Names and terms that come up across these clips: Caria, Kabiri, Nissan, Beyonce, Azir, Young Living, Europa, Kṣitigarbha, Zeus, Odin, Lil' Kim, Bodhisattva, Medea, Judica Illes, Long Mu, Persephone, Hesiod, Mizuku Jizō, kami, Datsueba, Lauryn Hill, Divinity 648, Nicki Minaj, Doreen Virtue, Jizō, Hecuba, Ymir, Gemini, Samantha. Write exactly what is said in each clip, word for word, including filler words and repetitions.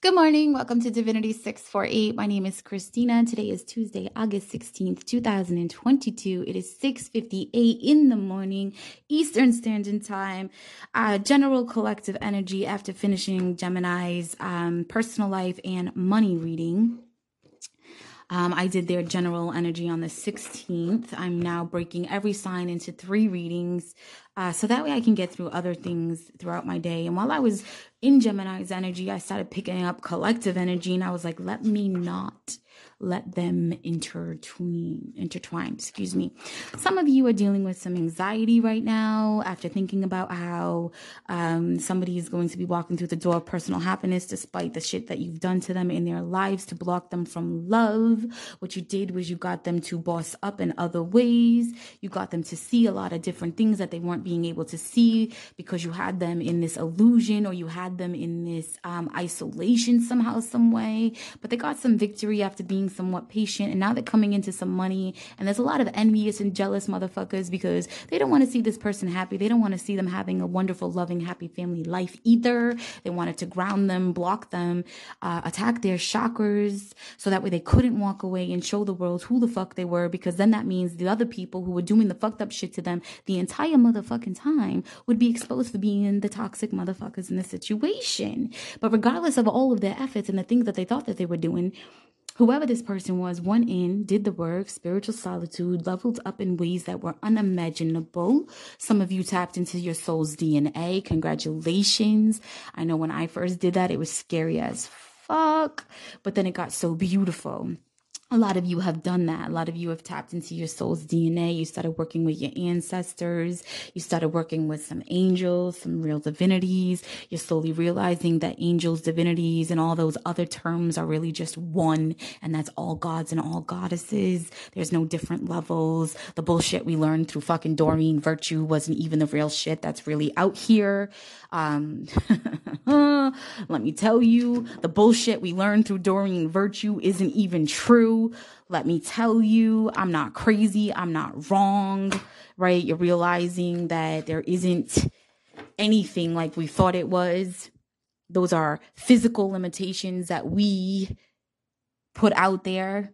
Good morning. Welcome to Divinity six forty-eight. My name is Christina. Today is Tuesday, August sixteenth, two thousand twenty-two. It is six fifty-eight in the morning, Eastern Standard Time. Uh, general collective energy after finishing Gemini's um, personal life and money reading. Um, I did their general energy on the sixteenth. I'm now breaking every sign into three readings uh, so that way I can get through other things throughout my day. And while I was in Gemini's energy, I started picking up collective energy, and I was like, let me not let them intertwine, intertwine, excuse me. Some of you are dealing with some anxiety right now after thinking about how um, somebody is going to be walking through the door of personal happiness despite the shit that you've done to them in their lives to block them from love. What you did was you got them to boss up in other ways. You got them to see a lot of different things that they weren't being able to see because you had them in this illusion, or you had them in this um, isolation somehow, some way. But they got some victory after being somewhat patient, and now they're coming into some money, and there's a lot of envious and jealous motherfuckers because they don't want to see this person happy. They don't want to see them having a wonderful, loving, happy family life either. They wanted to ground them, block them, uh, attack their chakras so that way they couldn't walk away and show the world who the fuck they were, because then that means the other people who were doing the fucked up shit to them the entire motherfucking time would be exposed for being the toxic motherfuckers in the situation. But regardless of all of their efforts and the things that they thought that they were doing, whoever this person was, went in, did the work, spiritual solitude, leveled up in ways that were unimaginable. Some of you tapped into your soul's D N A. Congratulations. I know when I first did that, it was scary as fuck, but then it got so beautiful. A lot of you have done that. A lot of you have tapped into your soul's D N A. You started working with your ancestors. You started working with some angels, some real divinities. You're slowly realizing that angels, divinities, and all those other terms are really just one, and that's all gods and all goddesses. There's no different levels. The bullshit we learned through fucking Doreen Virtue wasn't even the real shit that's really out here. Um, let me tell you, the bullshit we learned through Doreen Virtue isn't even true. Let me tell you, I'm not crazy. I'm not wrong, right? You're realizing that there isn't anything like we thought it was. Those are physical limitations that we put out there.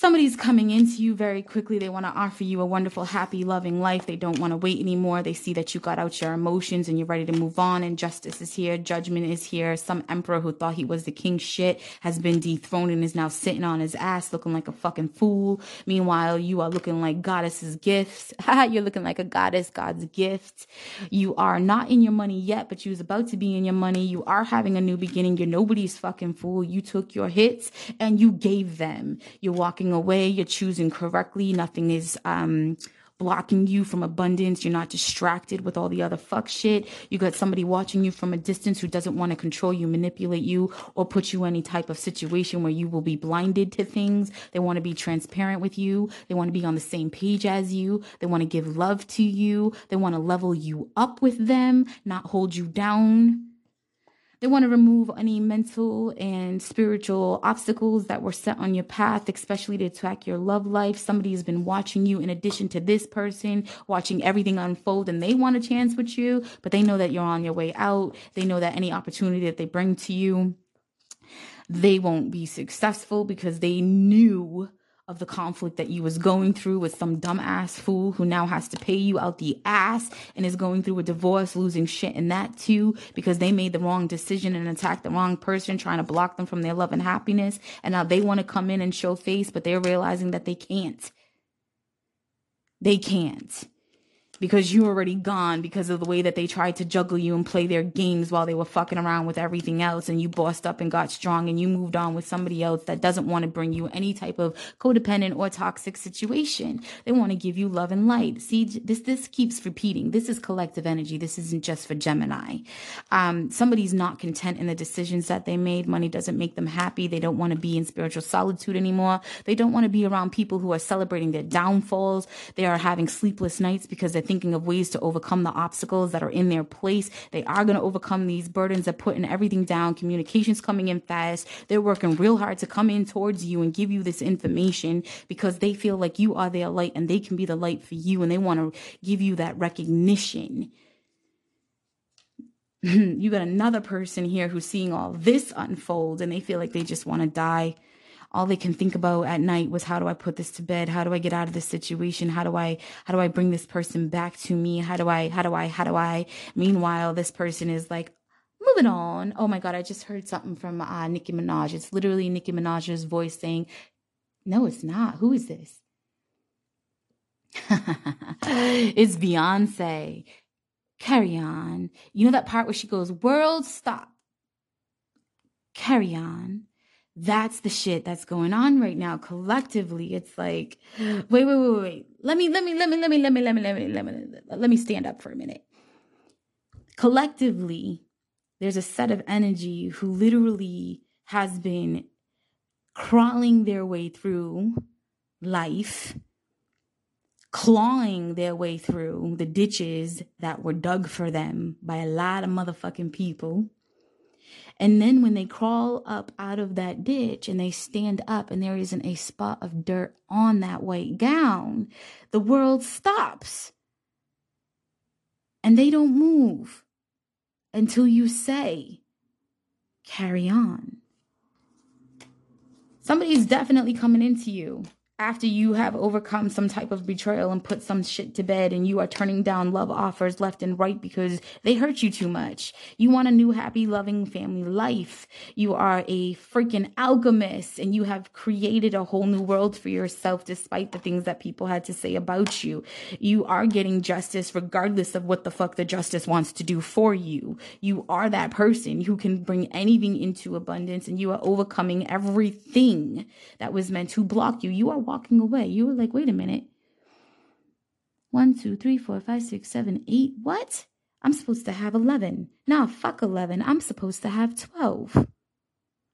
Somebody's coming into you very quickly. They want to offer you a wonderful, happy, loving life. They don't want to wait anymore. They see that you got out your emotions and you're ready to move on. And justice is here. Judgment is here. Some emperor who thought he was the king shit has been dethroned and is now sitting on his ass looking like a fucking fool. Meanwhile, you are looking like goddess's gifts. You're looking like a goddess, God's gift. You are not in your money yet, but you was about to be in your money. You are having a new beginning. You're nobody's fucking fool. You took your hits and you gave them. You're walking away, you're choosing correctly. Nothing is um blocking you from abundance. You're not distracted with all the other fuck shit. You got somebody watching you from a distance who doesn't want to control you, manipulate you, or put you in any type of situation where you will be blinded to things. They want to be transparent with you. They want to be on the same page as you. They want to give love to you. They want to level you up with them, not hold you down. They want to remove any mental and spiritual obstacles that were set on your path, especially to attack your love life. Somebody has been watching you, in addition to this person, watching everything unfold, and they want a chance with you, but they know that you're on your way out. They know that any opportunity that they bring to you, they won't be successful because they knew of the conflict that you was going through with some dumbass fool who now has to pay you out the ass and is going through a divorce, losing shit in that too, because they made the wrong decision and attacked the wrong person, trying to block them from their love and happiness. And now they want to come in and show face, but they're realizing that they can't. They can't. Because you already gone because of the way that they tried to juggle you and play their games while they were fucking around with everything else, and you bossed up and got strong and you moved on with somebody else that doesn't want to bring you any type of codependent or toxic situation. They want to give you love and light. See, this this keeps repeating. This is collective energy. This isn't just for Gemini. Um, somebody's not content in the decisions that they made. Money doesn't make them happy. They don't want to be in spiritual solitude anymore. They don't want to be around people who are celebrating their downfalls. They are having sleepless nights because they're thinking of ways to overcome the obstacles that are in their place. They are going to overcome these burdens of putting everything down. Communication's coming in fast. They're working real hard to come in towards you and give you this information because they feel like you are their light and they can be the light for you, and they want to give you that recognition. You got another person here who's seeing all this unfold and they feel like they just want to die. All they can think about at night was, how do I put this to bed? How do I get out of this situation? How do I, how do I bring this person back to me? How do I, how do I, how do I? Meanwhile, this person is like, moving on. Oh my God, I just heard something from uh, Nicki Minaj. It's literally Nicki Minaj's voice saying, no, it's not. Who is this? It's Beyonce. Carry on. You know that part where she goes, world, stop. Carry on. That's the shit that's going on right now. Collectively, it's like, wait, wait, wait, wait. Let me, let me, let me, let me, let me, let me, let me, let me, let me stand up for a minute. Collectively, there's a set of energy who literally has been crawling their way through life, clawing their way through the ditches that were dug for them by a lot of motherfucking people. And then when they crawl up out of that ditch and they stand up and there isn't a spot of dirt on that white gown, the world stops. And they don't move until you say, carry on. Somebody's definitely coming into you after you have overcome some type of betrayal and put some shit to bed, and you are turning down love offers left and right because they hurt you too much. You want a new, happy, loving family life. You are a freaking alchemist and you have created a whole new world for yourself despite the things that people had to say about you. You are getting justice regardless of what the fuck the justice wants to do for you. You are that person who can bring anything into abundance, and you are overcoming everything that was meant to block you. You are walking away. You were like, wait a minute. One, two, three, four, five, six, seven, eight. What? I'm supposed to have eleven. Nah, fuck eleven. I'm supposed to have twelve.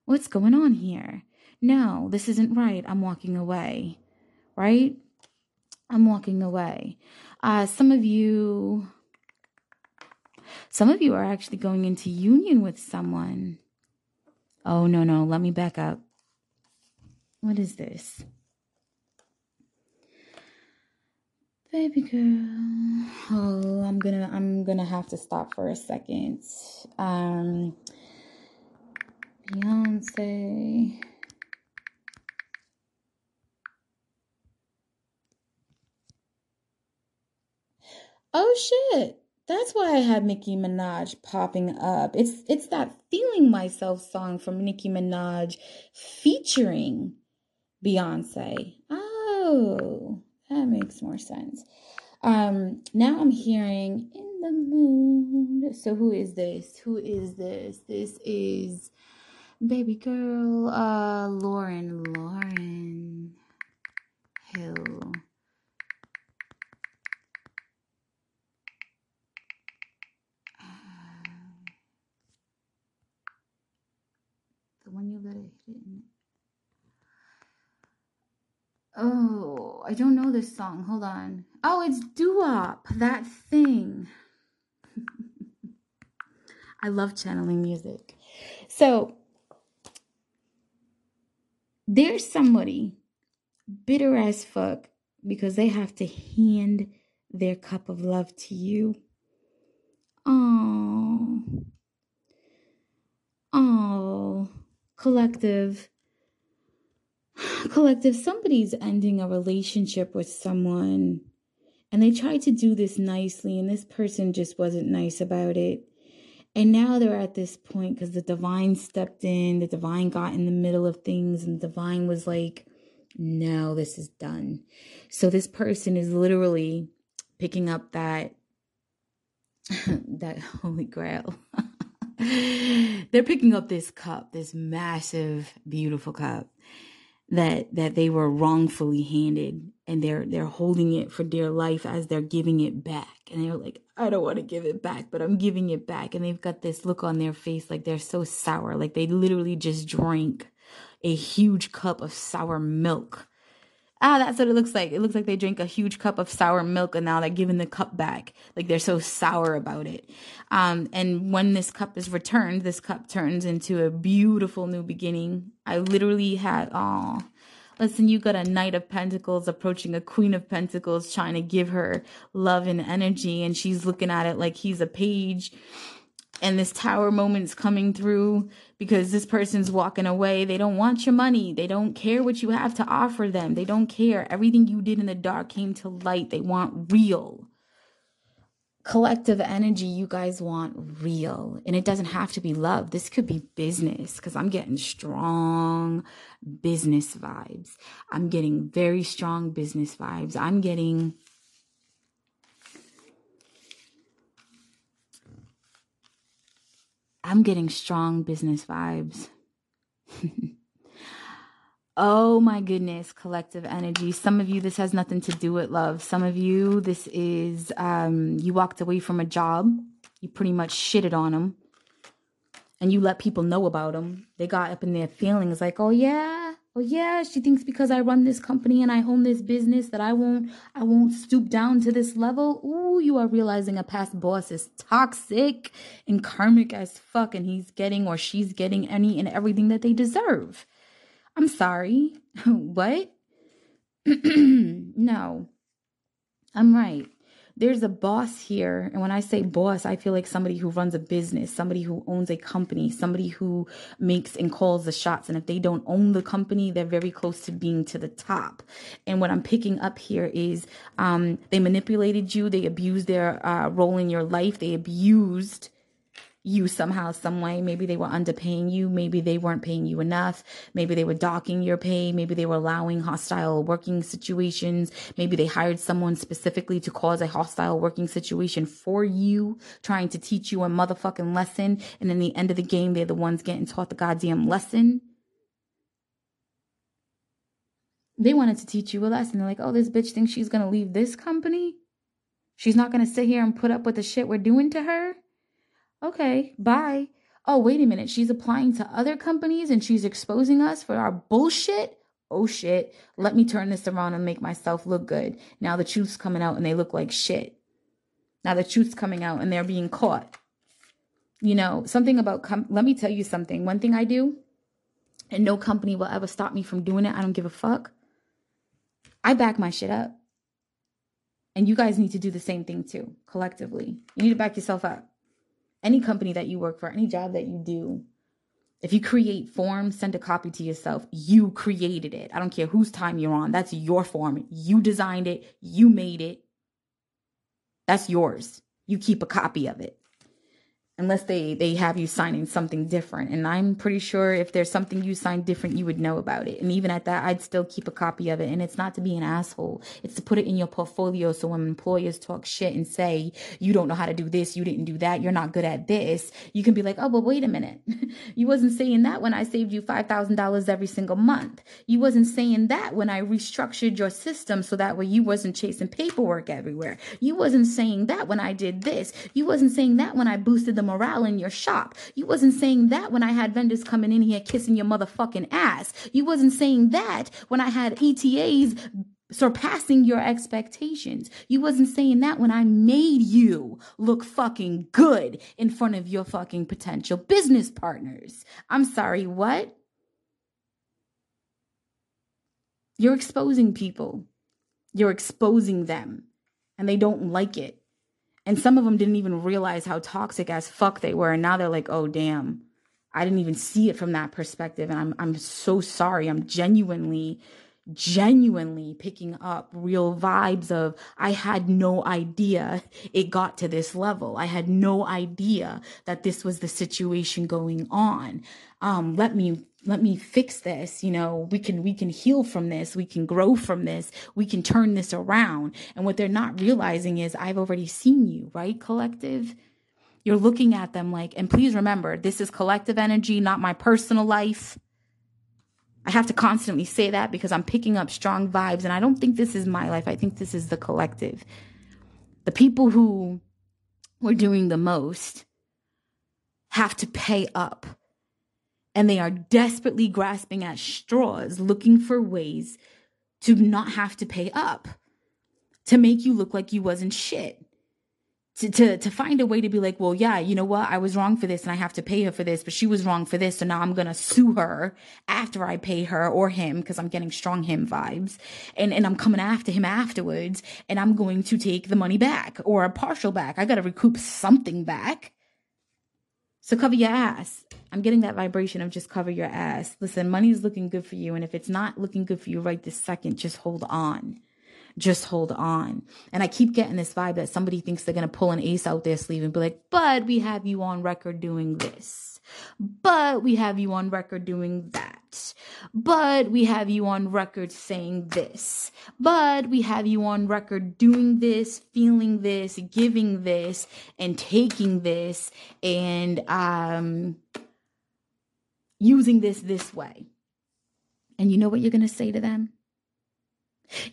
What's going on here? No, this isn't right. I'm walking away. Right? I'm walking away. Uh, some of you, some of you are actually going into union with someone. Oh, no, no. Let me back up. What is this? Baby girl. Oh, I'm gonna I'm gonna have to stop for a second. Um Beyonce. Oh shit. That's why I had Nicki Minaj popping up. It's it's that Feeling Myself song from Nicki Minaj featuring Beyonce. Oh, that makes more sense. Um, now I'm hearing in the mood. So who is this? Who is this? This is baby girl, uh, Lauren, Lauryn Hill. Uh, the one you let it hit in. Oh, I don't know this song. Hold on. Oh, it's doo-wop, that thing. I love channeling music. So there's somebody bitter as fuck because they have to hand their cup of love to you. Oh, oh, collective. Collective, somebody's ending a relationship with someone and they tried to do this nicely and this person just wasn't nice about it. And now they're at this point because the divine stepped in, the divine got in the middle of things, and the divine was like, no, this is done. So this person is literally picking up that, that holy grail. They're picking up this cup, this massive, beautiful cup that that they were wrongfully handed, and they're they're holding it for dear life as they're giving it back. And they're like, I don't want to give it back, but I'm giving it back. And they've got this look on their face like they're so sour, like they literally just drank a huge cup of sour milk. Ah, that's what it looks like. It looks like they drank a huge cup of sour milk and now they're giving the cup back. Like they're so sour about it. Um, and when this cup is returned, this cup turns into a beautiful new beginning. I literally had, oh, listen, you got a Knight of Pentacles approaching a Queen of Pentacles trying to give her love and energy. And she's looking at it like he's a page. And this tower moment is coming through because this person's walking away. They don't want your money. They don't care what you have to offer them. They don't care. Everything you did in the dark came to light. They want real. Collective energy, you guys want real. And it doesn't have to be love. This could be business, because I'm getting strong business vibes. I'm getting very strong business vibes. I'm getting... I'm getting strong business vibes. Oh my goodness, collective energy. Some of you, this has nothing to do with love. Some of you, this is, um, you walked away from a job. You pretty much shitted on them. And you let people know about them. They got up in their feelings like, oh yeah, oh yeah, she thinks because I run this company and I own this business that I won't, I won't stoop down to this level. Ooh, you are realizing a past boss is toxic and karmic as fuck. And he's getting, or she's getting, any and everything that they deserve. I'm sorry, what? No, I'm right. There's a boss here. And when I say boss, I feel like somebody who runs a business, somebody who owns a company, somebody who makes and calls the shots. And if they don't own the company, they're very close to being to the top. And what I'm picking up here is um, they manipulated you. They abused their uh, role in your life. They abused you somehow, some way. Maybe they were underpaying you. Maybe they weren't paying you enough. Maybe they were docking your pay. Maybe they were allowing hostile working situations. Maybe they hired someone specifically to cause a hostile working situation for you, trying to teach you a motherfucking lesson. And in the end of the game, they're the ones getting taught the goddamn lesson. They wanted to teach you a lesson. They're like, oh, this bitch thinks she's going to leave this company? She's not going to sit here and put up with the shit we're doing to her? Okay, bye. Oh, wait a minute. She's applying to other companies and she's exposing us for our bullshit. Oh, shit. Let me turn this around and make myself look good. Now the truth's coming out and they look like shit. Now the truth's coming out and they're being caught. You know, something about, com- let me tell you something. One thing I do, and no company will ever stop me from doing it. I don't give a fuck. I back my shit up. And you guys need to do the same thing too, collectively. You need to back yourself up. Any company that you work for, any job that you do, if you create form, send a copy to yourself. You created it. I don't care whose time you're on. That's your form. You designed it. You made it. That's yours. You keep a copy of it. Unless they, they have you signing something different. And I'm pretty sure if there's something you signed different, you would know about it. And even at that, I'd still keep a copy of it. And it's not to be an asshole. It's to put it in your portfolio so when employers talk shit and say, you don't know how to do this, you didn't do that, you're not good at this, you can be like, oh, but wait a minute. You wasn't saying that when I saved you five thousand dollars every single month. You wasn't saying that when I restructured your system so that way you wasn't chasing paperwork everywhere. You wasn't saying that when I did this. You wasn't saying that when I boosted the morale in your shop. You wasn't saying that when I had vendors coming in here kissing your motherfucking ass. You wasn't saying that when I had E T As surpassing your expectations. You wasn't saying that when I made you look fucking good in front of your fucking potential business partners. I'm sorry, what? You're exposing people. You're exposing them. And they don't like it. And some of them didn't even realize how toxic as fuck they were. And now they're like, oh, damn, I didn't even see it from that perspective. And I'm I'm so sorry. I'm genuinely, genuinely picking up real vibes of I had no idea it got to this level. I had no idea that this was the situation going on. Um, let me let me fix this. You know, we can, we can heal from this. We can grow from this. We can turn this around. And what they're not realizing is I've already seen you, right? Collective. You're looking at them like, and please remember, this is collective energy, not my personal life. I have to constantly say that because I'm picking up strong vibes and I don't think this is my life. I think this is the collective. The people who were doing the most have to pay up. And they are desperately grasping at straws, looking for ways to not have to pay up, to make you look like you wasn't shit, to, to, to find a way to be like, well, yeah, you know what? I was wrong for this and I have to pay her for this, but she was wrong for this. So now I'm going to sue her after I pay her or him, because I'm getting strong him vibes, and, and I'm coming after him afterwards and I'm going to take the money back or a partial back. I got to recoup something back. So cover your ass. I'm getting that vibration of just cover your ass. Listen, money's looking good for you. And if it's not looking good for you right this second, just hold on. Just hold on. And I keep getting this vibe that somebody thinks they're going to pull an ace out their sleeve and be like, but we have you on record doing this. But we have you on record doing that. But we have you on record saying this. But we have you on record doing this, feeling this, giving this, and taking this, and um, using this this way. And you know what you're going to say to them?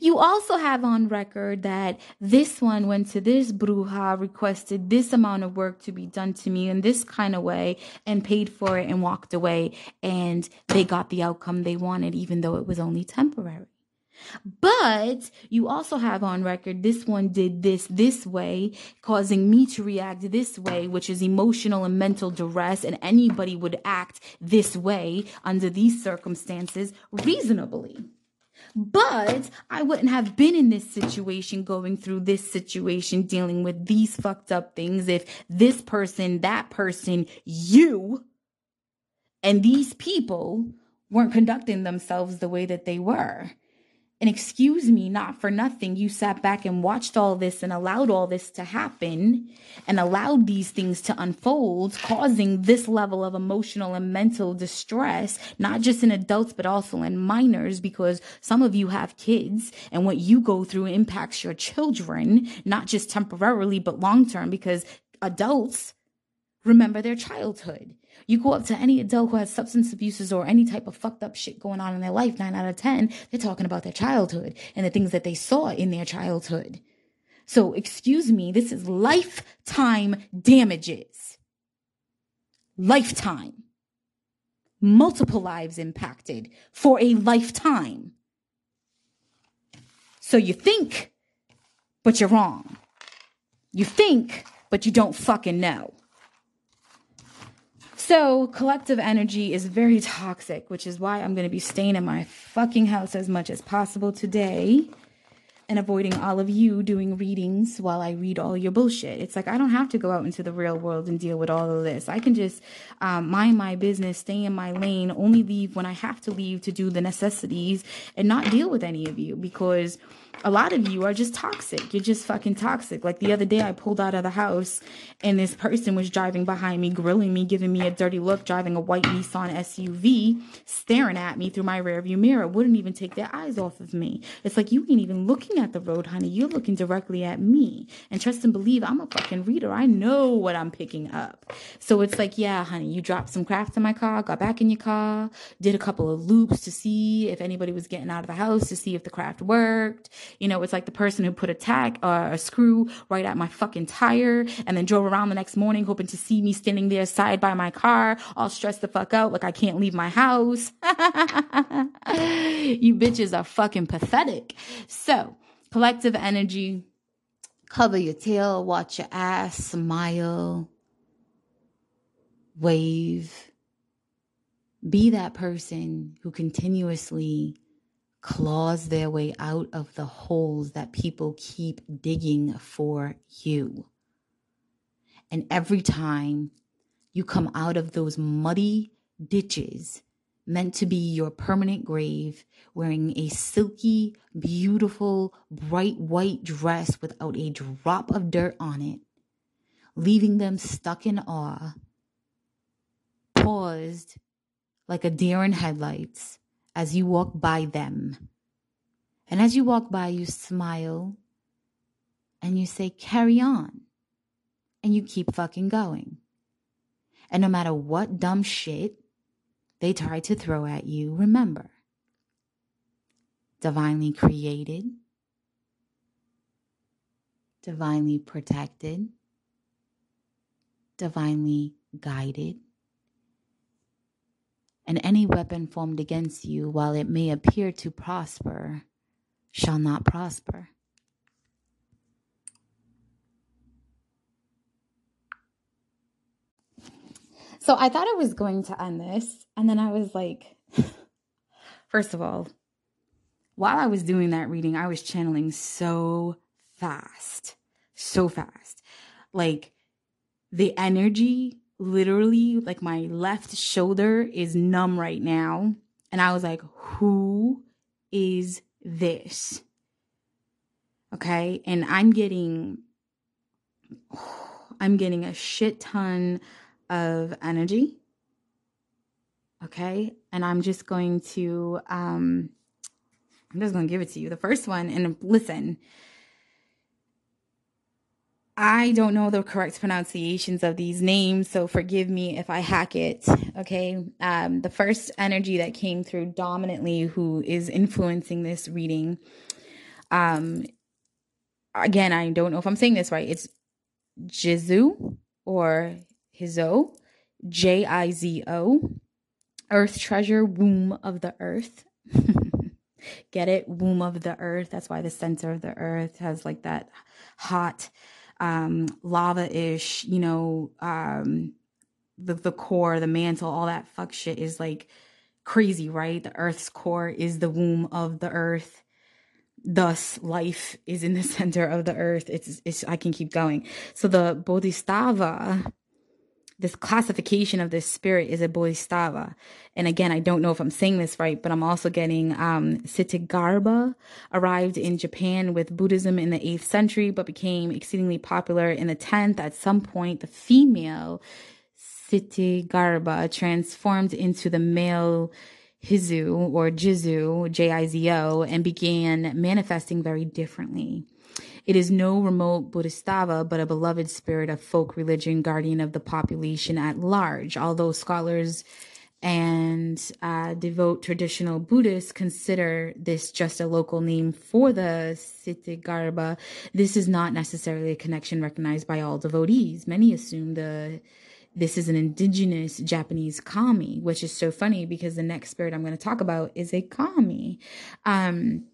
You also have on record that this one went to this bruja, requested this amount of work to be done to me in this kind of way, and paid for it and walked away, and they got the outcome they wanted, even though it was only temporary. But you also have on record this one did this this way, causing me to react this way, which is emotional and mental duress, and anybody would act this way under these circumstances reasonably. But I wouldn't have been in this situation, going through this situation, dealing with these fucked up things if this person, that person, you, and these people weren't conducting themselves the way that they were. And excuse me, not for nothing, you sat back and watched all this and allowed all this to happen and allowed these things to unfold, causing this level of emotional and mental distress, not just in adults, but also in minors, because some of you have kids and what you go through impacts your children, not just temporarily, but long term, because adults remember their childhood. You go up to any adult who has substance abuses or any type of fucked up shit going on in their life, nine out of ten, they're talking about their childhood and the things that they saw in their childhood. So excuse me, this is lifetime damages. Lifetime. Multiple lives impacted for a lifetime. So you think, but you're wrong. You think, but you don't fucking know. So collective energy is very toxic, which is why I'm going to be staying in my fucking house as much as possible today and avoiding all of you doing readings while I read all your bullshit. It's like, I don't have to go out into the real world and deal with all of this. I can just um, mind my business, stay in my lane, only leave when I have to leave to do the necessities and not deal with any of you, because a lot of you are just toxic. You're just fucking toxic. Like the other day I pulled out of the house and this person was driving behind me, grilling me, giving me a dirty look, driving a white Nissan S U V, staring at me through my rearview mirror, wouldn't even take their eyes off of me. It's like, you ain't even looking at the road, honey. You're looking directly at me. And trust and believe, I'm a fucking reader. I know what I'm picking up. So it's like, yeah, honey, you dropped some crap in my car, got back in your car, did a couple of loops to see if anybody was getting out of the house, to see if the craft worked. You know, it's like the person who put a tack or a screw right at my fucking tire and then drove around the next morning hoping to see me standing there side by my car, all stressed the fuck out, like I can't leave my house. You bitches are fucking pathetic. So, collective energy, cover your tail, watch your ass, smile, wave. Be that person who continuously claws their way out of the holes that people keep digging for you. And every time you come out of those muddy ditches, meant to be your permanent grave, wearing a silky, beautiful, bright white dress without a drop of dirt on it, leaving them stuck in awe, paused like a deer in headlights as you walk by them. And as you walk by, you smile and you say, carry on. And you keep fucking going. And no matter what dumb shit they try to throw at you, remember, divinely created, divinely protected, divinely guided, and any weapon formed against you, while it may appear to prosper, shall not prosper. So I thought I was going to end this, and then I was like, first of all, while I was doing that reading, I was channeling so fast, so fast. Like, the energy literally, like, my left shoulder is numb right now. And I was like, who is this? Okay. And I'm getting, I'm getting a shit ton of energy. Okay. And I'm just going to, um, I'm just going to give it to you. The first one. And listen, I don't know the correct pronunciations of these names, so forgive me if I hack it, okay? Um, the first energy that came through dominantly, who is influencing this reading, um, again, I don't know if I'm saying this right. It's Jizō or Hizō, J I Z O, Earth Treasure, Womb of the Earth. Get it? Womb of the Earth. That's why the center of the Earth has like that hot... Um, lava-ish, you know, um, the, the core, the mantle, all that fuck shit is like crazy, right? The earth's core is the womb of the earth. Thus, life is in the center of the earth. It's, it's, I can keep going. So the Bodhisattva, this classification of this spirit is a Bodhisattva. And again, I don't know if I'm saying this right, but I'm also getting um, Kṣitigarbha arrived in Japan with Buddhism in the eighth century, but became exceedingly popular in the tenth. At some point, the female Kṣitigarbha transformed into the male Hizu or Jizō, J I Z O, and began manifesting very differently. It is no remote Bodhisattva, but a beloved spirit of folk religion, guardian of the population at large. Although scholars and uh, devout traditional Buddhists consider this just a local name for the Kṣitigarbha, this is not necessarily a connection recognized by all devotees. Many assume the... This is an indigenous Japanese kami, which is so funny because the next spirit I'm going to talk about is a kami. Um,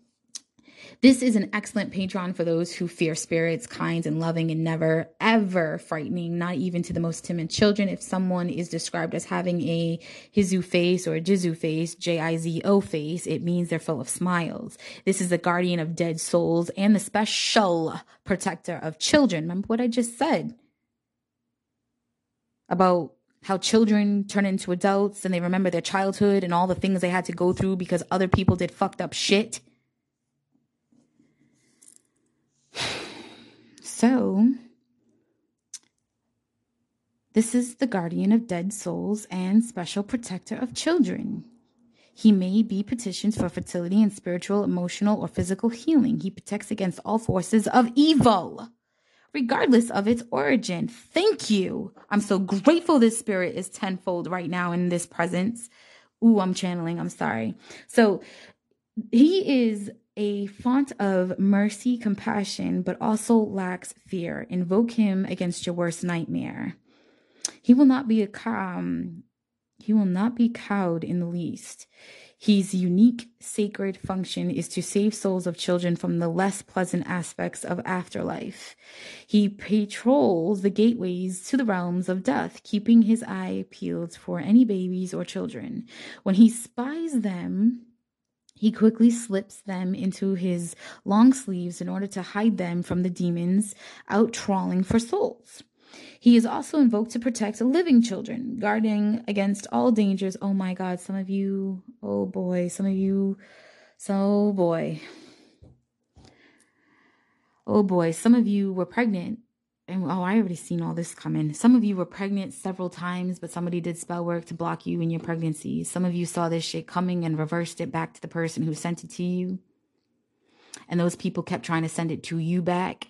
this is an excellent patron for those who fear spirits, kind and loving and never, ever frightening, not even to the most timid children. If someone is described as having a Hizu face or a Jizō face, J I Z O face, it means they're full of smiles. This is the guardian of dead souls and the special protector of children. Remember what I just said about how children turn into adults and they remember their childhood and all the things they had to go through because other people did fucked up shit. So, this is the guardian of dead souls and special protector of children. He may be petitioned for fertility and spiritual, emotional, or physical healing. He protects against all forces of evil, regardless of its origin. Thank you. I'm so grateful this spirit is tenfold right now in this presence. Ooh, I'm channeling. I'm sorry. So he is a font of mercy, compassion, but also lacks fear. Invoke him against your worst nightmare. He will not be a calm. He will not be cowed in the least. His unique sacred function is to save souls of children from the less pleasant aspects of afterlife. He patrols the gateways to the realms of death, keeping his eye peeled for any babies or children. When he spies them, he quickly slips them into his long sleeves in order to hide them from the demons out trawling for souls. He is also invoked to protect living children, guarding against all dangers. Oh my God, some of you, oh boy, some of you, so boy. Oh boy, some of you were pregnant. And oh, I already seen all this coming. Some of you were pregnant several times, but somebody did spell work to block you in your pregnancy. Some of you saw this shit coming and reversed it back to the person who sent it to you. And those people kept trying to send it to you back.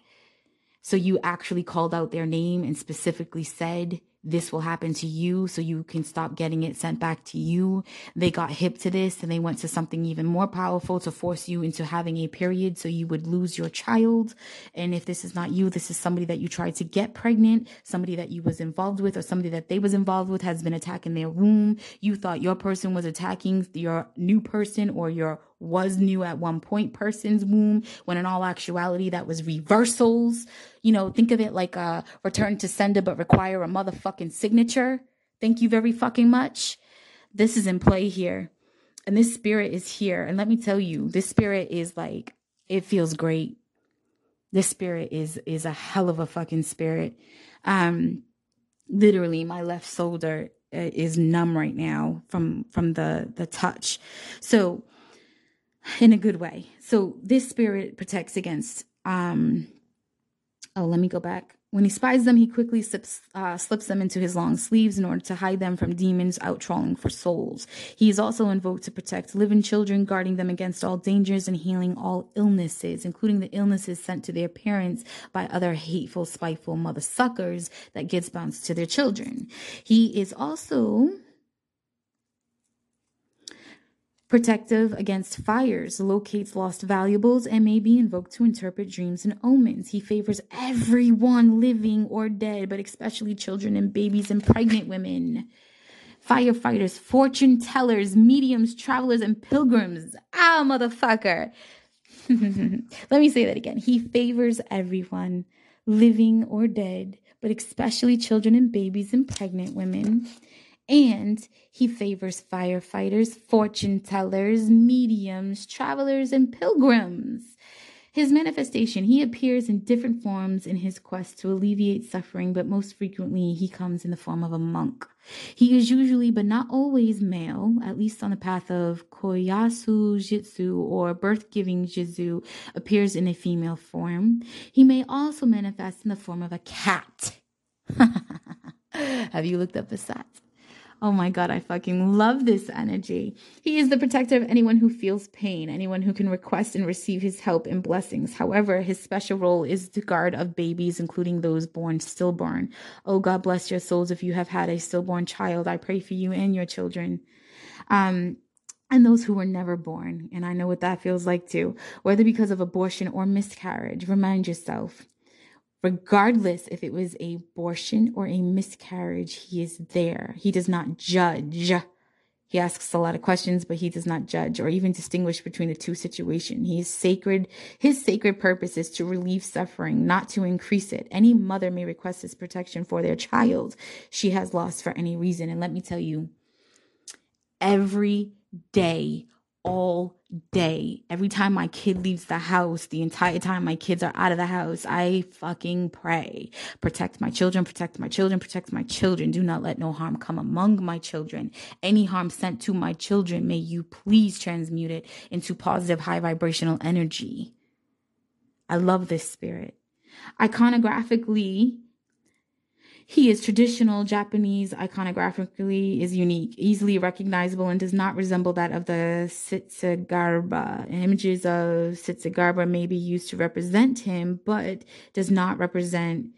So you actually called out their name and specifically said, this will happen to you so you can stop getting it sent back to you. They got hip to this and they went to something even more powerful to force you into having a period so you would lose your child. And if this is not you, this is somebody that you tried to get pregnant, somebody that you was involved with or somebody that they was involved with has been attacking their womb. You thought your person was attacking your new person or your was new at one point person's womb, when in all actuality that was reversals. You know, think of it like a return to sender but require a motherfucking signature. Thank you very fucking much. This is in play here. And this spirit is here. And let me tell you, this spirit is like, it feels great. This spirit is is a hell of a fucking spirit. Um, literally my left shoulder is numb right now from from the the touch. So in a good way. So this spirit protects against um oh let me go back. When he spies them, he quickly slips, uh, slips them into his long sleeves in order to hide them from demons out trawling for souls. He is also invoked to protect living children, guarding them against all dangers and healing all illnesses, including the illnesses sent to their parents by other hateful, spiteful mother suckers that gets bounced to their children. He is also protective against fires, locates lost valuables, and may be invoked to interpret dreams and omens. He favors everyone living or dead, but especially children and babies and pregnant women. Firefighters, fortune tellers, mediums, travelers, and pilgrims. Ah, motherfucker. Let me say that again. He favors everyone, living or dead, but especially children and babies and pregnant women. And he favors firefighters, fortune tellers, mediums, travelers, and pilgrims. His manifestation, he appears in different forms in his quest to alleviate suffering, but most frequently he comes in the form of a monk. He is usually, but not always, male, at least on the path of Koyasu Jitsu or birth-giving Jizō, appears in a female form. He may also manifest in the form of a cat. Have you looked up the stats? Oh my God, I fucking love this energy. He is the protector of anyone who feels pain, anyone who can request and receive his help and blessings. However, his special role is the guard of babies, including those born stillborn. Oh, God bless your souls if you have had a stillborn child. I pray for you and your children. Um... And those who were never born. And I know what that feels like too. Whether because of abortion or miscarriage, remind yourself. Regardless if it was an abortion or a miscarriage, he is there. He does not judge. He asks a lot of questions, but he does not judge or even distinguish between the two situations. He is sacred. His sacred purpose is to relieve suffering, not to increase it. Any mother may request his protection for their child she has lost for any reason. And let me tell you, every day, all day, every time my kid leaves the house, the entire time my kids are out of the house, I fucking pray. Protect my children, protect my children, protect my children. Do not let no harm come among my children. Any harm sent to my children, may you please transmute it into positive, high vibrational energy. I love this spirit. Iconographically, he is traditional Japanese. Iconographically is unique, easily recognizable, and does not resemble that of the Kṣitigarbha. Images of Kṣitigarbha may be used to represent him, but does not represent.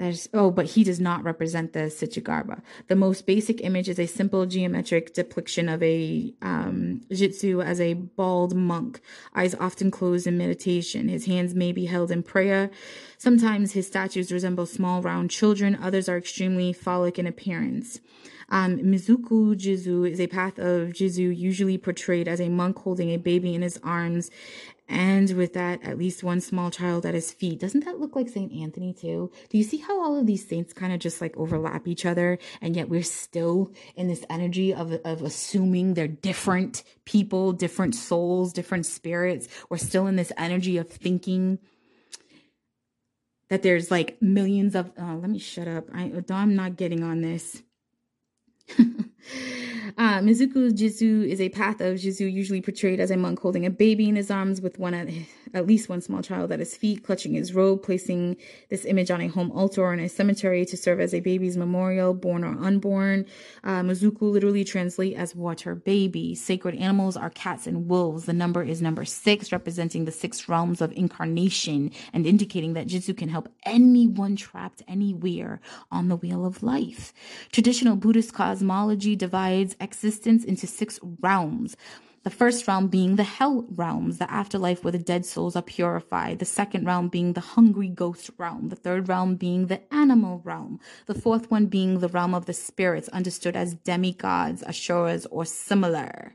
There's, oh, but he does not represent the Kṣitigarbha. The most basic image is a simple geometric depiction of a um, Jitsu as a bald monk, eyes often closed in meditation. His hands may be held in prayer. Sometimes his statues resemble small round children. Others are extremely phallic in appearance. Um, Mizuku Jizō is a path of Jizō usually portrayed as a monk holding a baby in his arms, and with that, at least one small child at his feet. Doesn't that look like Saint Anthony too? Do you see how all of these saints kind of just like overlap each other, and yet we're still in this energy of, of assuming they're different people, different souls, different spirits. We're still in this energy of thinking that there's like millions of, oh, let me shut up. I, I'm not getting on this. Uh, Mizuku Jizō is a path of Jizō usually portrayed as a monk holding a baby in his arms with one at, at least one small child at his feet, clutching his robe, placing this image on a home altar or in a cemetery to serve as a baby's memorial, born or unborn. Uh, Mizuku literally translates as water baby. Sacred animals are cats and wolves. The number is number six, representing the six realms of incarnation and indicating that Jizō can help anyone trapped anywhere on the wheel of life. Traditional Buddhist cosmology divides existence into six realms. The first realm being the hell realms, the afterlife where the dead souls are purified. The second realm being the hungry ghost realm. The third realm being the animal realm. The fourth one being the realm of the spirits, understood as demigods, asuras, or similar.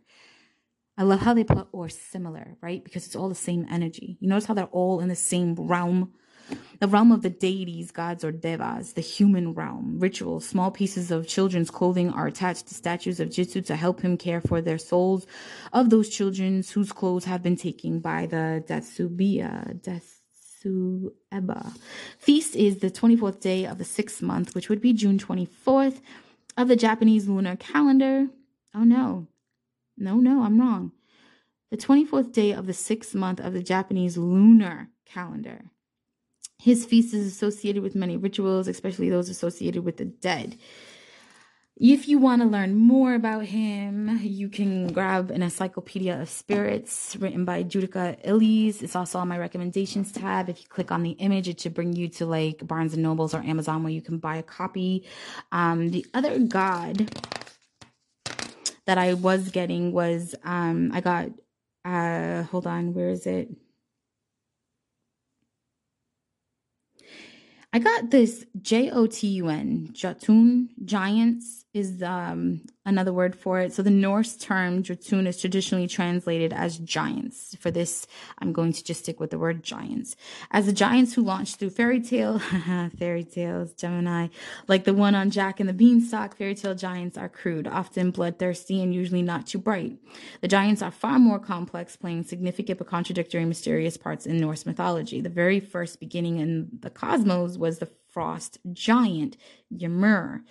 I love how they put or similar, right? Because it's all the same energy. You notice how they're all in the same realm. The realm of the deities, gods, or devas, the human realm. Rituals, small pieces of children's clothing are attached to statues of Jitsu to help him care for their souls of those children whose clothes have been taken by the Datsueba. Death Datsueba. Feast is the twenty-fourth day of the sixth month, which would be June twenty-fourth of the Japanese lunar calendar. Oh, no. No, no, I'm wrong. The twenty-fourth day of the sixth month of the Japanese lunar calendar. His feast is associated with many rituals, especially those associated with the dead. If you want to learn more about him, you can grab an Encyclopedia of Spirits written by Judica Illes. It's also on my recommendations tab. If you click on the image, it should bring you to like Barnes and Nobles or Amazon where you can buy a copy. Um, the other god that I was getting was, um, I got, uh, hold on, where is it? I got this J O T U N, Jotun, giants is um, another word for it. So the Norse term Jotun is traditionally translated as giants. For this, I'm going to just stick with the word giants. As the giants who launched through fairy tale, fairy tales, Gemini, like the one on Jack and the Beanstalk, fairy tale giants are crude, often bloodthirsty, and usually not too bright. The giants are far more complex, playing significant but contradictory, mysterious parts in Norse mythology. The very first beginning in the cosmos was the frost giant Ymir.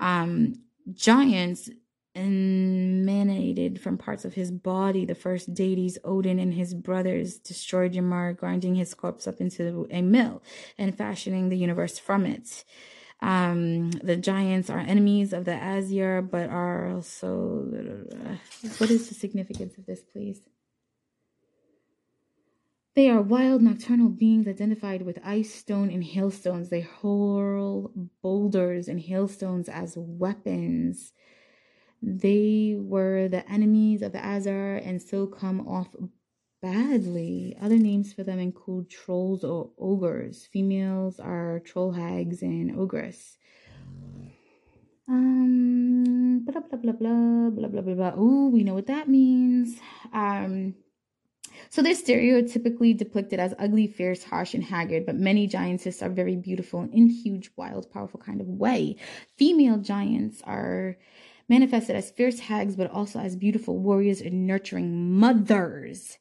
Um, giants emanated from parts of his body. The first deities, Odin and his brothers, destroyed Ymir, grinding his corpse up into a mill and fashioning the universe from it. Um, the giants are enemies of the Azir, but are also... What is the significance of this, please? They are wild, nocturnal beings identified with ice, stone, and hailstones. They hurl boulders and hailstones as weapons. They were the enemies of the Azir and so come off badly. Other names for them include trolls or ogres. Females are troll hags and ogres. Um, blah, blah, blah, blah, blah, blah, blah, blah. Ooh, we know what that means. Um... So they're stereotypically depicted as ugly, fierce, harsh, and haggard, but many giantesses are very beautiful and in huge, wild, powerful kind of way. Female giants are manifested as fierce hags, but also as beautiful warriors and nurturing mothers.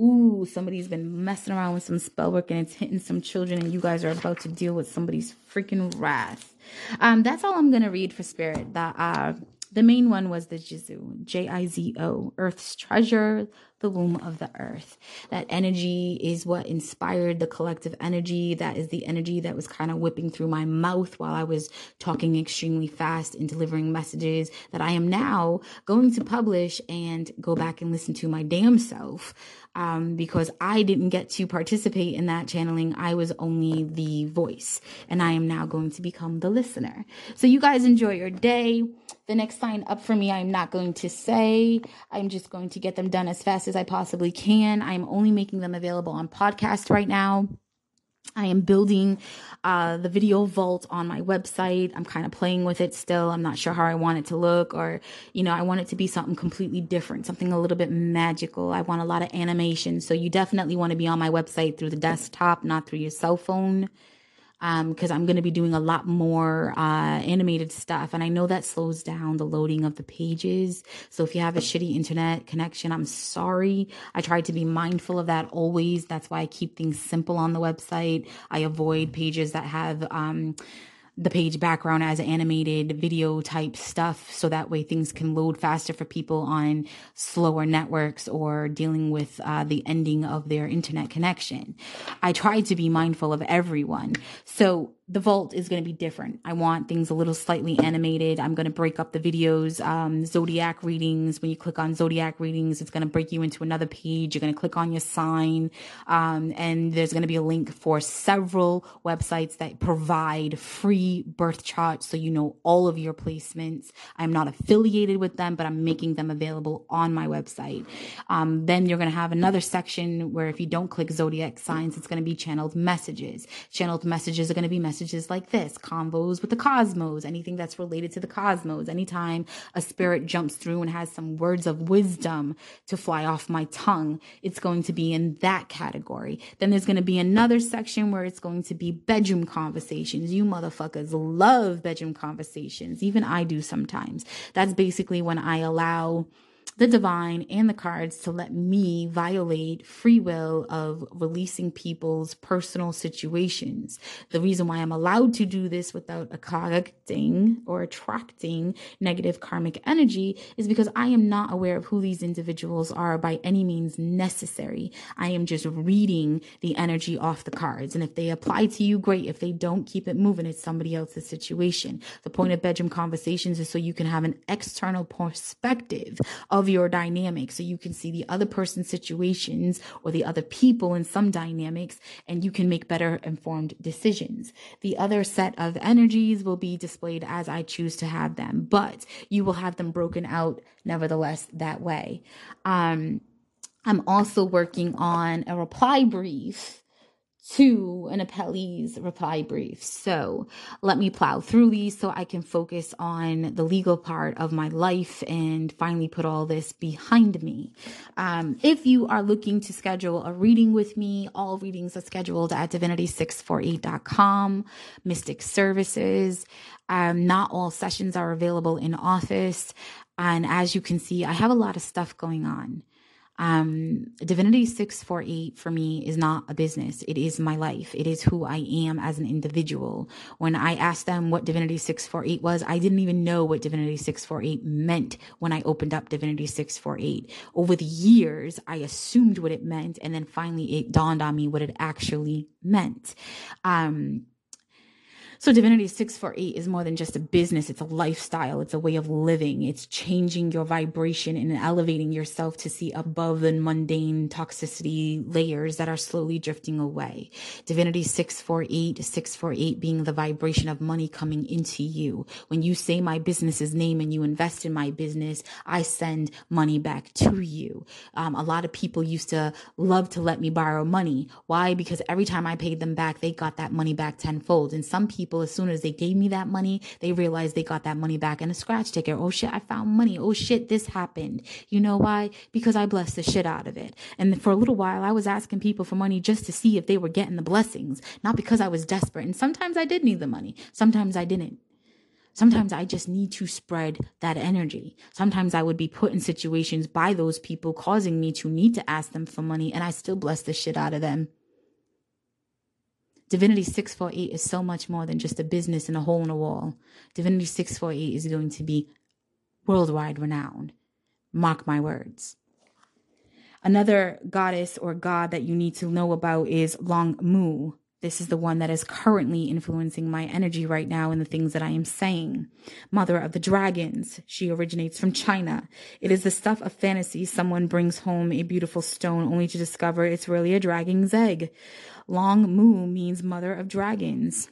Ooh, somebody's been messing around with some spell work and it's hitting some children and you guys are about to deal with somebody's freaking wrath. Um, that's all I'm going to read for spirit. The, uh, the main one was the Jizō, J I Z O, Earth's treasure, the womb of the earth. That energy is what inspired the collective energy. That is the energy that was kind of whipping through my mouth while I was talking extremely fast and delivering messages that I am now going to publish and go back and listen to my damn self, um, because I didn't get to participate in that channeling. I was only the voice, and I am now going to become the listener. So you guys enjoy your day. The next sign up for me, I'm not going to say. I'm just going to get them done as fast as I possibly can. I am only making them available on podcast right now. I am building uh, the video vault on my website. I'm kind of playing with it still. I'm not sure how I want it to look, or, you know, I want it to be something completely different, something a little bit magical. I want a lot of animation. So you definitely want to be on my website through the desktop, not through your cell phone. Um, because I'm going to be doing a lot more uh, animated stuff. And I know that slows down the loading of the pages. So if you have a shitty internet connection, I'm sorry. I try to be mindful of that always. That's why I keep things simple on the website. I avoid pages that have um, the page background as animated video type stuff. So that way things can load faster for people on slower networks or dealing with uh, the ending of their internet connection. I try to be mindful of everyone. So the vault is going to be different. I want things a little slightly animated. I'm going to break up the videos, um, zodiac readings. When you click on zodiac readings, it's going to break you into another page. You're going to click on your sign. Um, and there's going to be a link for several websites that provide free birth charts. So you know all of your placements. I'm not affiliated with them, but I'm making them available on my website. Um, then you're going to have another section where if you don't click zodiac signs, it's going to be channeled messages. Channeled messages are going to be messages. Messages like this, combos with the cosmos, anything that's related to the cosmos. Anytime a spirit jumps through and has some words of wisdom to fly off my tongue, it's going to be in that category. Then there's going to be another section where it's going to be bedroom conversations. You motherfuckers love bedroom conversations. Even I do sometimes. That's basically when I allow the divine and the cards to let me violate free will of releasing people's personal situations. The reason why I'm allowed to do this without attracting or attracting negative karmic energy is because I am not aware of who these individuals are by any means necessary. I am just reading the energy off the cards. And if they apply to you, great. If they don't, keep it moving. It's somebody else's situation. The point of bedroom conversations is so you can have an external perspective of your dynamic, so you can see the other person's situations or the other people in some dynamics, and you can make better informed decisions. The other set of energies will be displayed as I choose to have them, but you will have them broken out nevertheless that way. Um, I'm also working on a reply brief to an appellee's reply brief. So let me plow through these so I can focus on the legal part of my life and finally put all this behind me. Um, if you are looking to schedule a reading with me, all readings are scheduled at divinity six forty-eight dot com, Mystic Services. Um, not all sessions are available in office. And as you can see, I have a lot of stuff going on. Um, Divinity six forty-eight for me is not a business. It is my life. It is who I am as an individual. When I asked them what Divinity six forty-eight was, I didn't even know what Divinity six forty-eight meant when I opened up Divinity six forty-eight. Over the years, I assumed what it meant, and then finally it dawned on me what it actually meant. Um, So Divinity six forty-eight is more than just a business. It's a lifestyle. It's a way of living. It's changing your vibration and elevating yourself to see above the mundane toxicity layers that are slowly drifting away. Divinity six forty-eight, six forty-eight being the vibration of money coming into you. When you say my business's name and you invest in my business, I send money back to you. Um, a lot of people used to love to let me borrow money. Why? Because every time I paid them back, they got that money back tenfold. And some people People, as soon as they gave me that money, they realized they got that money back in a scratch ticket. Oh shit, I found money. Oh shit, this happened. You know why? Because I blessed the shit out of it. And for a little while, I was asking people for money just to see if they were getting the blessings, not because I was desperate. And sometimes I did need the money. Sometimes I didn't. Sometimes I just need to spread that energy. Sometimes I would be put in situations by those people causing me to need to ask them for money, and I still bless the shit out of them. Divinity six forty-eight is so much more than just a business and a hole in a wall. Divinity six forty-eight is going to be worldwide renowned. Mark my words. Another goddess or god that you need to know about is Long Mu. This is the one that is currently influencing my energy right now and the things that I am saying. Mother of the dragons. She originates from China. It is the stuff of fantasy. Someone brings home a beautiful stone only to discover it's really a dragon's egg. Long Mu means mother of dragons.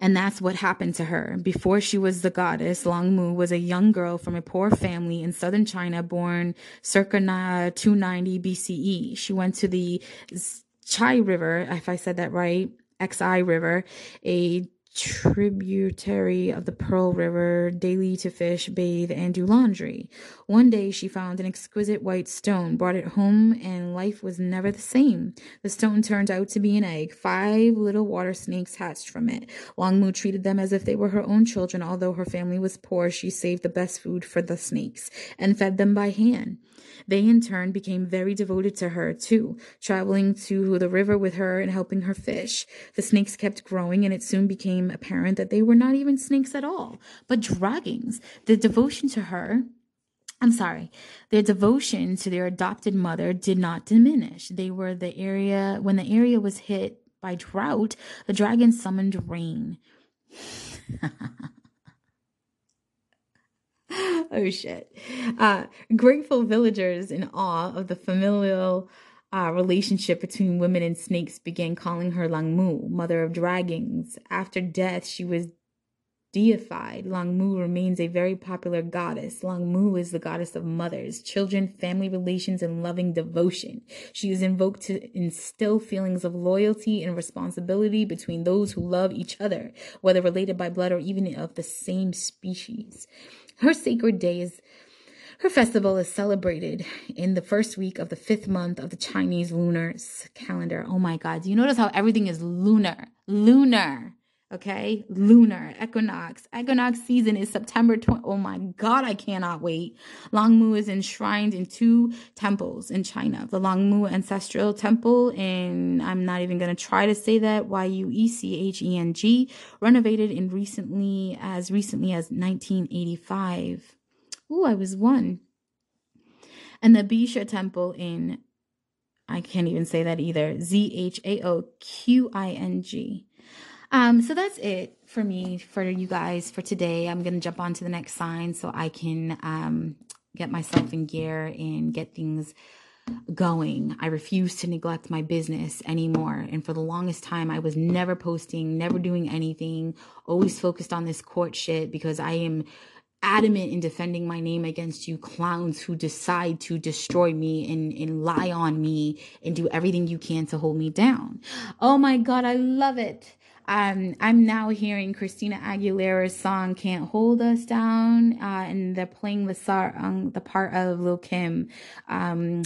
And that's what happened to her. Before she was the goddess, Long Mu was a young girl from a poor family in southern China, born circa two ninety B C E. She went to the Chai River, if I said that right, Xi River, a tributary of the Pearl River, daily to fish, bathe, and do laundry. One day she found an exquisite white stone, brought it home, and life was never the same. The stone turned out to be an egg. Five little water snakes hatched from it. Long Mu treated them as if they were her own children. Although her family was poor, she saved the best food for the snakes and fed them by hand. They in turn became very devoted to her too, traveling to the river with her and helping her fish. The snakes kept growing, and it soon became apparent that they were not even snakes at all, but dragons. The devotion to her, I'm sorry, their devotion to their adopted mother did not diminish. They were the area, when the area was hit by drought, the dragons summoned rain. Oh, shit. Uh, grateful villagers in awe of the familial uh, relationship between women and snakes began calling her Long Mu, mother of dragons. After death, she was deified. Long Mu remains a very popular goddess. Long Mu is the goddess of mothers, children, family relations, and loving devotion. She is invoked to instill feelings of loyalty and responsibility between those who love each other, whether related by blood or even of the same species. Her sacred day is, her festival is celebrated in the first week of the fifth month of the Chinese lunar calendar. Oh my God. Do you notice how everything is lunar? Lunar. Okay, lunar equinox. Equinox season is September twentieth. Oh my God, I cannot wait. Long Mu is enshrined in two temples in China. The Long Mu Ancestral Temple, and I'm not even going to try to say that, Y U E C H E N G, renovated in recently, as recently as nineteen eighty-five. Ooh, I was one. And the Bisha Temple in, I can't even say that either, Z H A O Q I N G. Um, so that's it for me, for you guys, for today. I'm going to jump on to the next sign so I can um, get myself in gear and get things going. I refuse to neglect my business anymore. And for the longest time, I was never posting, never doing anything, always focused on this court shit, because I am adamant in defending my name against you clowns who decide to destroy me and, and lie on me and do everything you can to hold me down. Oh my God, I love it. Um, I'm now hearing Christina Aguilera's song "Can't Hold Us Down," uh, and they're playing the song, the part of Lil' Kim. Um,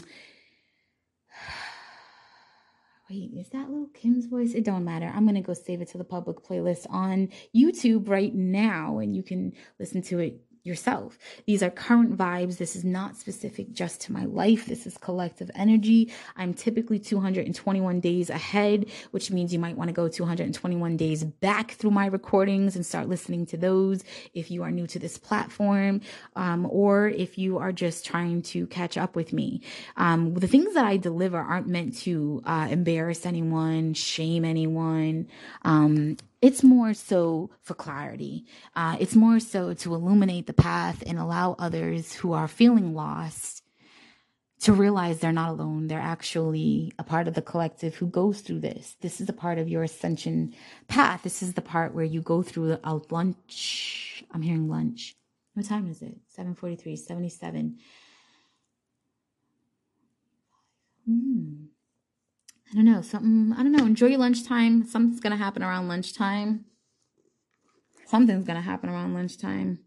wait, is that Lil' Kim's voice? It don't matter. I'm gonna go save it to the public playlist on YouTube right now, and you can listen to it yourself. These are current vibes. This is not specific just to my life. This is collective energy. I'm typically two hundred twenty-one days ahead, which means you might want to go two hundred twenty-one days back through my recordings and start listening to those if you are new to this platform, um, or if you are just trying to catch up with me. Um, the things that I deliver aren't meant to uh, embarrass anyone, shame anyone. Um, It's more so for clarity. Uh, it's more so to illuminate the path and allow others who are feeling lost to realize they're not alone. They're actually a part of the collective who goes through this. This is a part of your ascension path. This is the part where you go through a lunch. I'm hearing lunch. What time is it? seven forty-three, seventy-seven. Hmm. I don't know, something, I don't know, enjoy your lunchtime. Something's going to happen around lunchtime. Something's going to happen around lunchtime.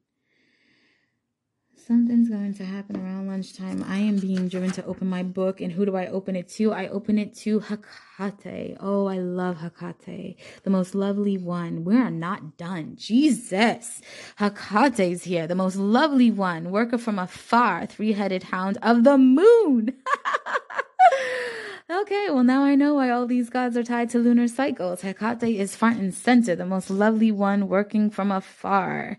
Something's going to happen around lunchtime. I am being driven to open my book, and who do I open it to? I open it to Hekate. Oh, I love Hekate, the most lovely one. We are not done. Jesus. Hekate's here, the most lovely one, worker from afar, three-headed hound of the moon. Okay, well, now I know why all these gods are tied to lunar cycles. Hekate is front and center, the most lovely one working from afar.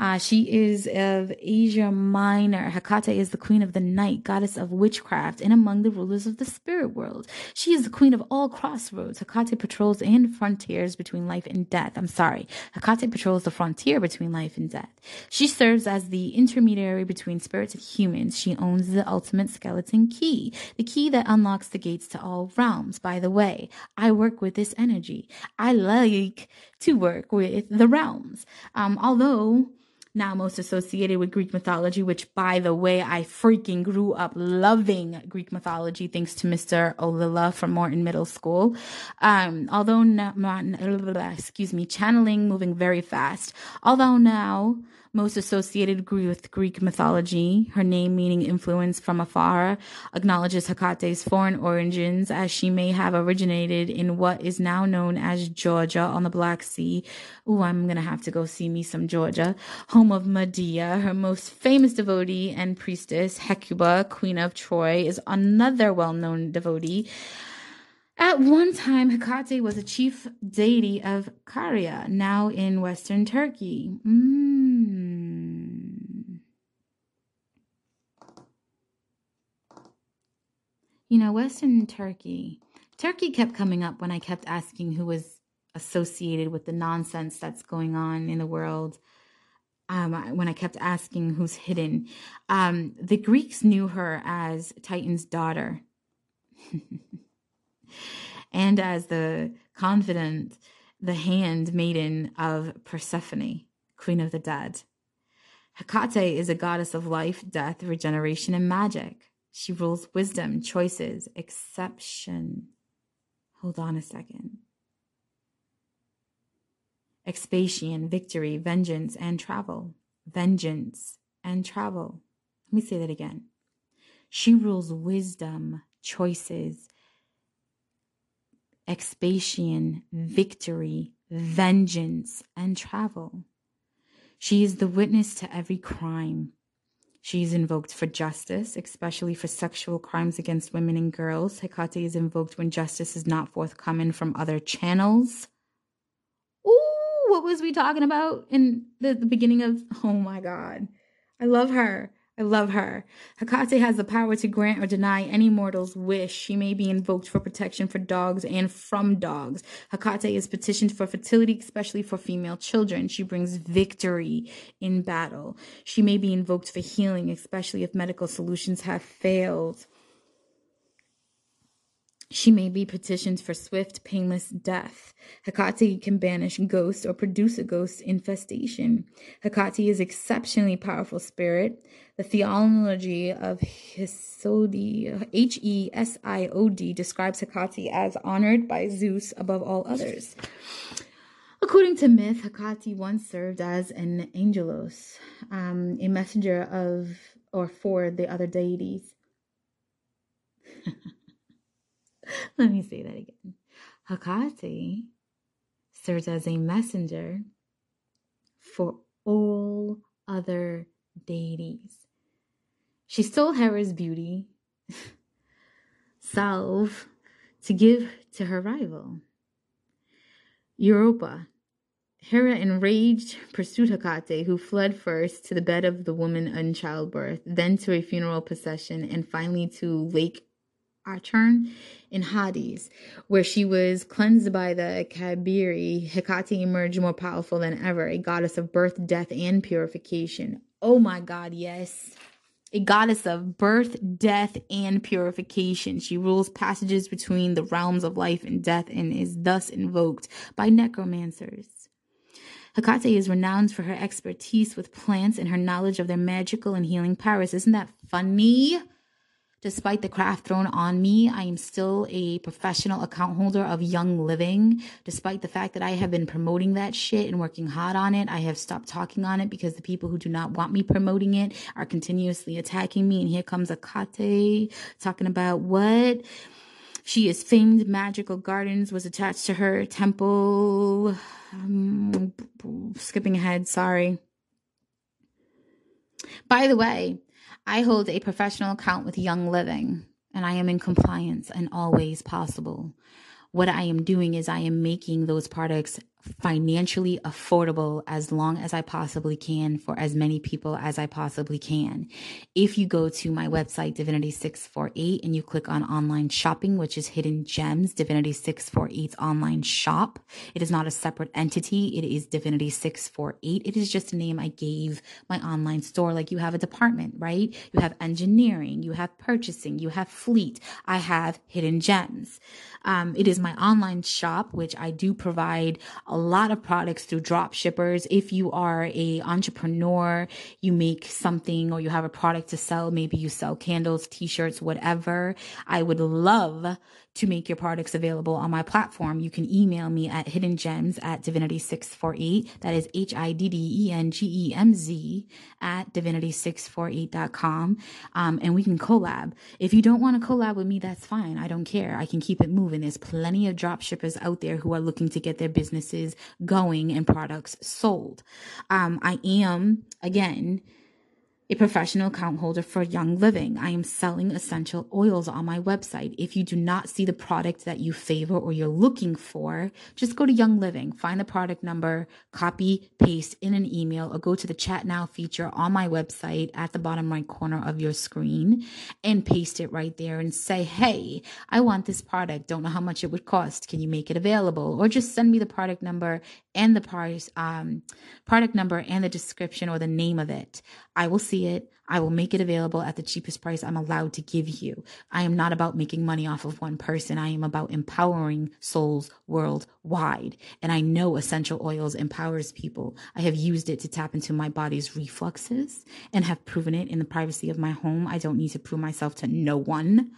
Uh, she is of Asia Minor. Hekate is the queen of the night, goddess of witchcraft, and among the rulers of the spirit world. She is the queen of all crossroads. Hekate patrols and frontiers between life and death. I'm sorry. Hekate patrols the frontier between life and death. She serves as the intermediary between spirits and humans. She owns the ultimate skeleton key, the key that unlocks the gates to all realms. By the way, I work with this energy. I like to work with the realms. Um, although now most associated with Greek mythology, which, by the way, I freaking grew up loving Greek mythology thanks to Mister Olila from Morton Middle School. Um, although not, excuse me, channeling, moving very fast. Although now most associated with Greek mythology, her name meaning influence from afar, acknowledges Hekate's foreign origins, as she may have originated in what is now known as Georgia on the Black Sea. Ooh, I'm going to have to go see me some Georgia. Home of Medea, her most famous devotee and priestess. Hecuba, queen of Troy, is another well-known devotee. At one time, Hekate was a chief deity of Caria, now in western Turkey. Mm. You know, western Turkey. Turkey kept coming up when I kept asking who was associated with the nonsense that's going on in the world. Um, when I kept asking who's hidden. Um, the Greeks knew her as Titan's daughter. And as the confidant, the handmaiden of Persephone, queen of the dead. Hekate is a goddess of life, death, regeneration, and magic. She rules wisdom, choices, exception. Hold on a second. Expiation, victory, vengeance, and travel. Vengeance and travel. Let me say that again. She rules wisdom, choices, expiation, victory, vengeance, and travel. She is the witness to every crime. She is invoked for justice, especially for sexual crimes against women and girls. Hekate is invoked when justice is not forthcoming from other channels. Ooh, what was we talking about in the, the beginning of... Oh my God. I love her. I love her. Hekate has the power to grant or deny any mortal's wish. She may be invoked for protection for dogs and from dogs. Hekate is petitioned for fertility, especially for female children. She brings victory in battle. She may be invoked for healing, especially if medical solutions have failed. She may be petitioned for swift, painless death. Hekate can banish ghosts or produce a ghost infestation. Hekate is exceptionally powerful spirit. The theology of Hesiod, H E S I O D, describes Hekate as honored by Zeus above all others. According to myth, Hekate once served as an angelos, um, a messenger of or for the other deities. Let me say that again. Hekate serves as a messenger for all other deities. She stole Hera's beauty, salve, to give to her rival, Europa. Hera, enraged, pursued Hekate, who fled first to the bed of the woman in childbirth, then to a funeral procession, and finally to Lake Our turn in Hades, where she was cleansed by the Kabiri. Hekate emerged more powerful than ever, a goddess of birth, death, and purification. Oh my God, yes. A goddess of birth, death, and purification. She rules passages between the realms of life and death and is thus invoked by necromancers. Hekate is renowned for her expertise with plants and her knowledge of their magical and healing powers. Isn't that funny? Despite the craft thrown on me, I am still a professional account holder of Young Living. Despite the fact that I have been promoting that shit and working hard on it, I have stopped talking on it because the people who do not want me promoting it are continuously attacking me. And here comes Hekate talking about what? She is famed. Magical gardens was attached to her temple. Um, skipping ahead, sorry. By the way, I hold a professional account with Young Living, and I am in compliance and always possible. What I am doing is I am making those products financially affordable as long as I possibly can for as many people as I possibly can. If you go to my website, Divinity six forty-eight, and you click on online shopping, which is Hidden Gems, Divinity six forty-eight's online shop. It is not a separate entity. It is Divinity six forty-eight. It is just a name I gave my online store. Like, you have a department, right? You have engineering, you have purchasing, you have fleet. I have Hidden Gems. Um, it is my online shop, which I do provide a lot of products through drop shippers. If you are a entrepreneur, you make something or you have a product to sell, maybe you sell candles, t-shirts, whatever, I would love to make your products available on my platform. You can email me at hidden gems at divinity six forty-eight. That is H I D D E N G E M Z at divinity six forty-eight dot com. Um, and we can collab. If you don't want to collab with me, that's fine. I don't care. I can keep it moving. There's plenty of drop shippers out there who are looking to get their businesses going and products sold. Um, I am, again, a professional account holder for Young Living. I am selling essential oils on my website. If you do not see the product that you favor or you're looking for, just go to Young Living, find the product number, copy, paste in an email, or go to the chat now feature on my website at the bottom right corner of your screen and paste it right there and say, hey, I want this product. Don't know how much it would cost. Can you make it available? Or just send me the product number and the price, um, product number and the description or the name of it. I will see it. I will make it available at the cheapest price I'm allowed to give you. I am not about making money off of one person. I am about empowering souls worldwide. And I know essential oils empowers people. I have used it to tap into my body's reflexes and have proven it in the privacy of my home. I don't need to prove myself to no one.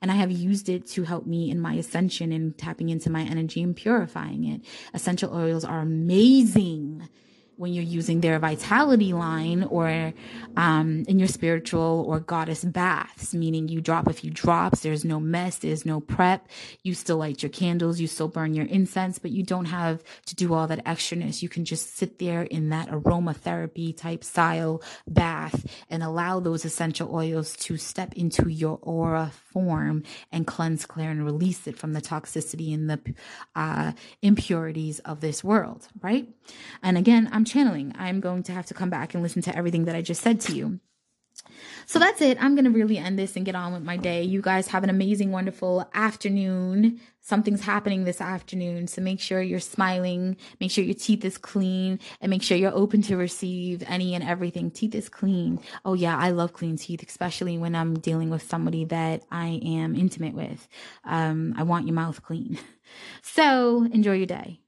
And I have used it to help me in my ascension and tapping into my energy and purifying it. Essential oils are amazing. when you're using their vitality line or um, in your spiritual or goddess baths, meaning you drop a few drops, there's no mess, there's no prep. You still light your candles, you still burn your incense, but you don't have to do all that extraness. You can just sit there in that aromatherapy type style bath and allow those essential oils to step into your aura form and cleanse, clear, and release it from the toxicity and the uh, impurities of this world, right? And again, I'm channeling. I'm going to have to come back and listen to everything that I just said to you. So that's it. I'm going to really end this and get on with my day. You guys have an amazing, wonderful afternoon. Something's happening this afternoon, so make sure you're smiling, make sure your teeth is clean, and make sure you're open to receive any and everything. Teeth is clean. Oh yeah, I love clean teeth, especially when I'm dealing with somebody that I am intimate with. Um, I want your mouth clean. So enjoy your day.